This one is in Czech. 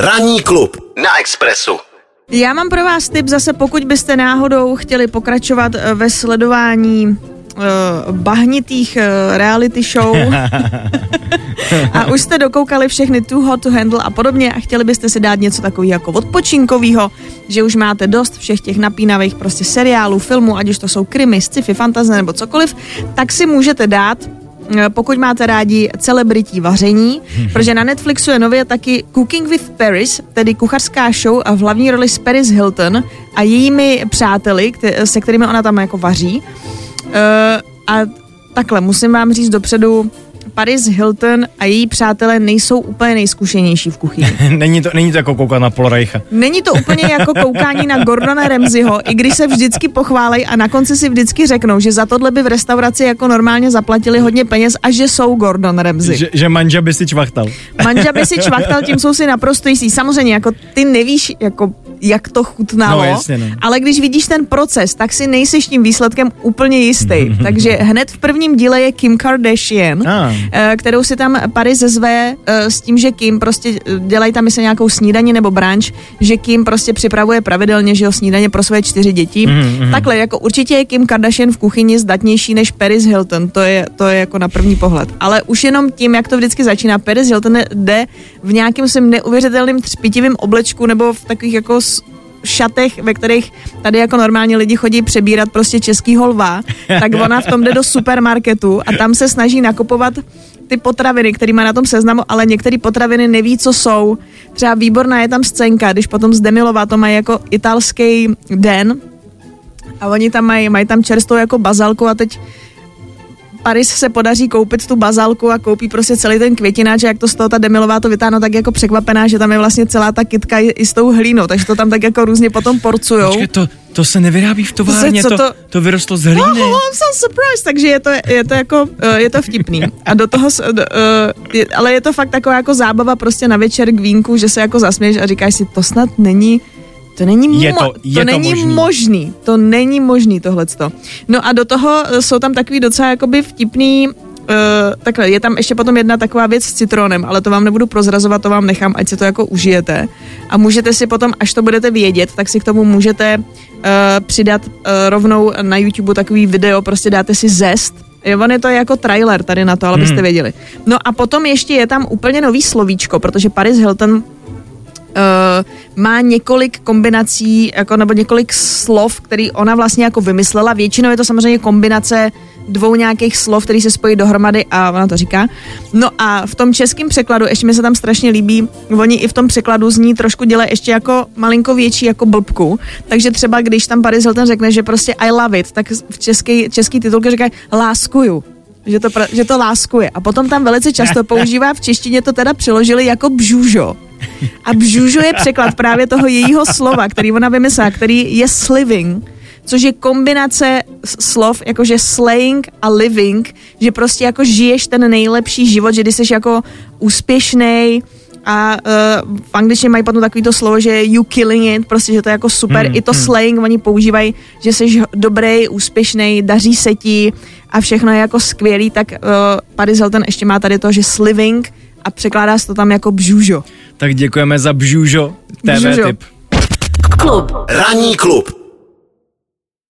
Ranní klub na Expressu. Já mám pro vás tip zase, pokud byste náhodou chtěli pokračovat ve sledování bahnitých reality show a už jste dokoukali všechny Too Hot to Handle a podobně a chtěli byste si dát něco takového jako odpočinkového, že už máte dost všech těch napínavých prostě seriálů, filmů, ať už to jsou krimi, sci-fi, fantasy nebo cokoliv, tak si můžete dát, pokud máte rádi celebrití vaření, protože na Netflixu je nově taky Cooking with Paris, tedy kuchařská show a v hlavní roli s Paris Hilton a jejími přáteli, se kterými ona tam jako vaří. A takhle, musím vám říct dopředu, Paris Hilton a její přátelé nejsou úplně nejzkušenější v kuchyni. Není to jako koukání na Paula Reicha. Není to úplně jako koukání na Gordona Ramsayho, i když se vždycky pochválej a na konci si vždycky řeknou, že za tohle by v restauraci jako normálně zaplatili hodně peněz a že jsou Gordon Ramsay. Že manža by si čvachtal. Manža by si čvachtal, tím jsou si naprosto jistí. Samozřejmě, jako ty nevíš, jako jak to chutnalo, no, jasně, no. Ale když vidíš ten proces, tak si nejseš tím výsledkem úplně jistý. Takže hned v prvním díle je Kim Kardashian, kterou si tam Paris zve s tím, že Kim prostě dělají tam se nějakou snídani nebo brunch, že Kim prostě připravuje pravidelně, že jo, snídaně pro své 4 děti. Takhle, jako určitě je Kim Kardashian v kuchyni zdatnější než Paris Hilton, to je jako na první pohled. Ale už jenom tím, jak to vždycky začíná, Paris Hilton jde v nějakým svým neuvěřitelným třpitivým oblečku nebo v takových jako šatech, ve kterých tady jako normálně lidi chodí přebírat prostě českýho lva, tak ona v tom jde do supermarketu a tam se snaží nakupovat ty potraviny, který má na tom seznamu, ale některé potraviny neví, co jsou. Třeba výborná je tam scénka, když potom z Demilová to mají jako italský den a oni tam mají tam čerstvou jako bazalku a teď Paris se podaří koupit tu bazalku a koupí prostě celý ten květináč, jak to z toho ta Demilová to vytáhne, tak jako překvapená, že tam je vlastně celá ta kytka i s tou hlínou, takže to tam tak jako různě potom porcujou. Počkej, to se nevyrábí v továrně, to vyrostlo z hlíny. Oh, I'm so surprised, takže je to jako, je to vtipný. A do toho, ale je to fakt taková jako zábava prostě na večer k vínku, že se jako zasměješ a říkáš si, to snad není... To není možný tohleto. No a do toho jsou tam takový docela jakoby vtipný, takhle, je tam ještě potom jedna taková věc s citronem, ale to vám nebudu prozrazovat, to vám nechám, ať si to jako užijete. A můžete si potom, až to budete vědět, tak si k tomu můžete přidat rovnou na YouTube takový video, prostě dáte si zest. Jo, on je to jako trailer tady na to, ale byste věděli. No a potom ještě je tam úplně nový slovíčko, protože Paris Hilton má několik kombinací jako, nebo několik slov, který ona vlastně jako vymyslela. Většinou je to samozřejmě kombinace dvou nějakých slov, který se spojí dohromady a ona to říká. No a v tom českém překladu, ještě mi se tam strašně líbí, oni i v tom překladu z ní trošku dělají ještě jako malinko větší jako blbku. Takže třeba když tam Paris Hilton řekne, že prostě I love it, tak v český titulce říká láskuju. Že to láskuje. A potom tam velice často používá, v češtině to teda přiložili jako bžužo. A bžužo je překlad právě toho jejího slova, který ona vymyslela, který je sliving, což je kombinace slov, jakože slaying a living, že prostě jako žiješ ten nejlepší život, že když jsi jako úspěšnej a v angličtině mají potom takový to slovo, že you killing it, prostě, že to je jako super. I to slaying oni používají, že jsi dobrý, úspěšnej, daří se ti a všechno je jako skvělý, tak Paris Hilton ještě má tady to, že sliving a překládá se to tam jako bžužo. Tak děkujeme za bžužo TV tip. Klub. Ranní klub.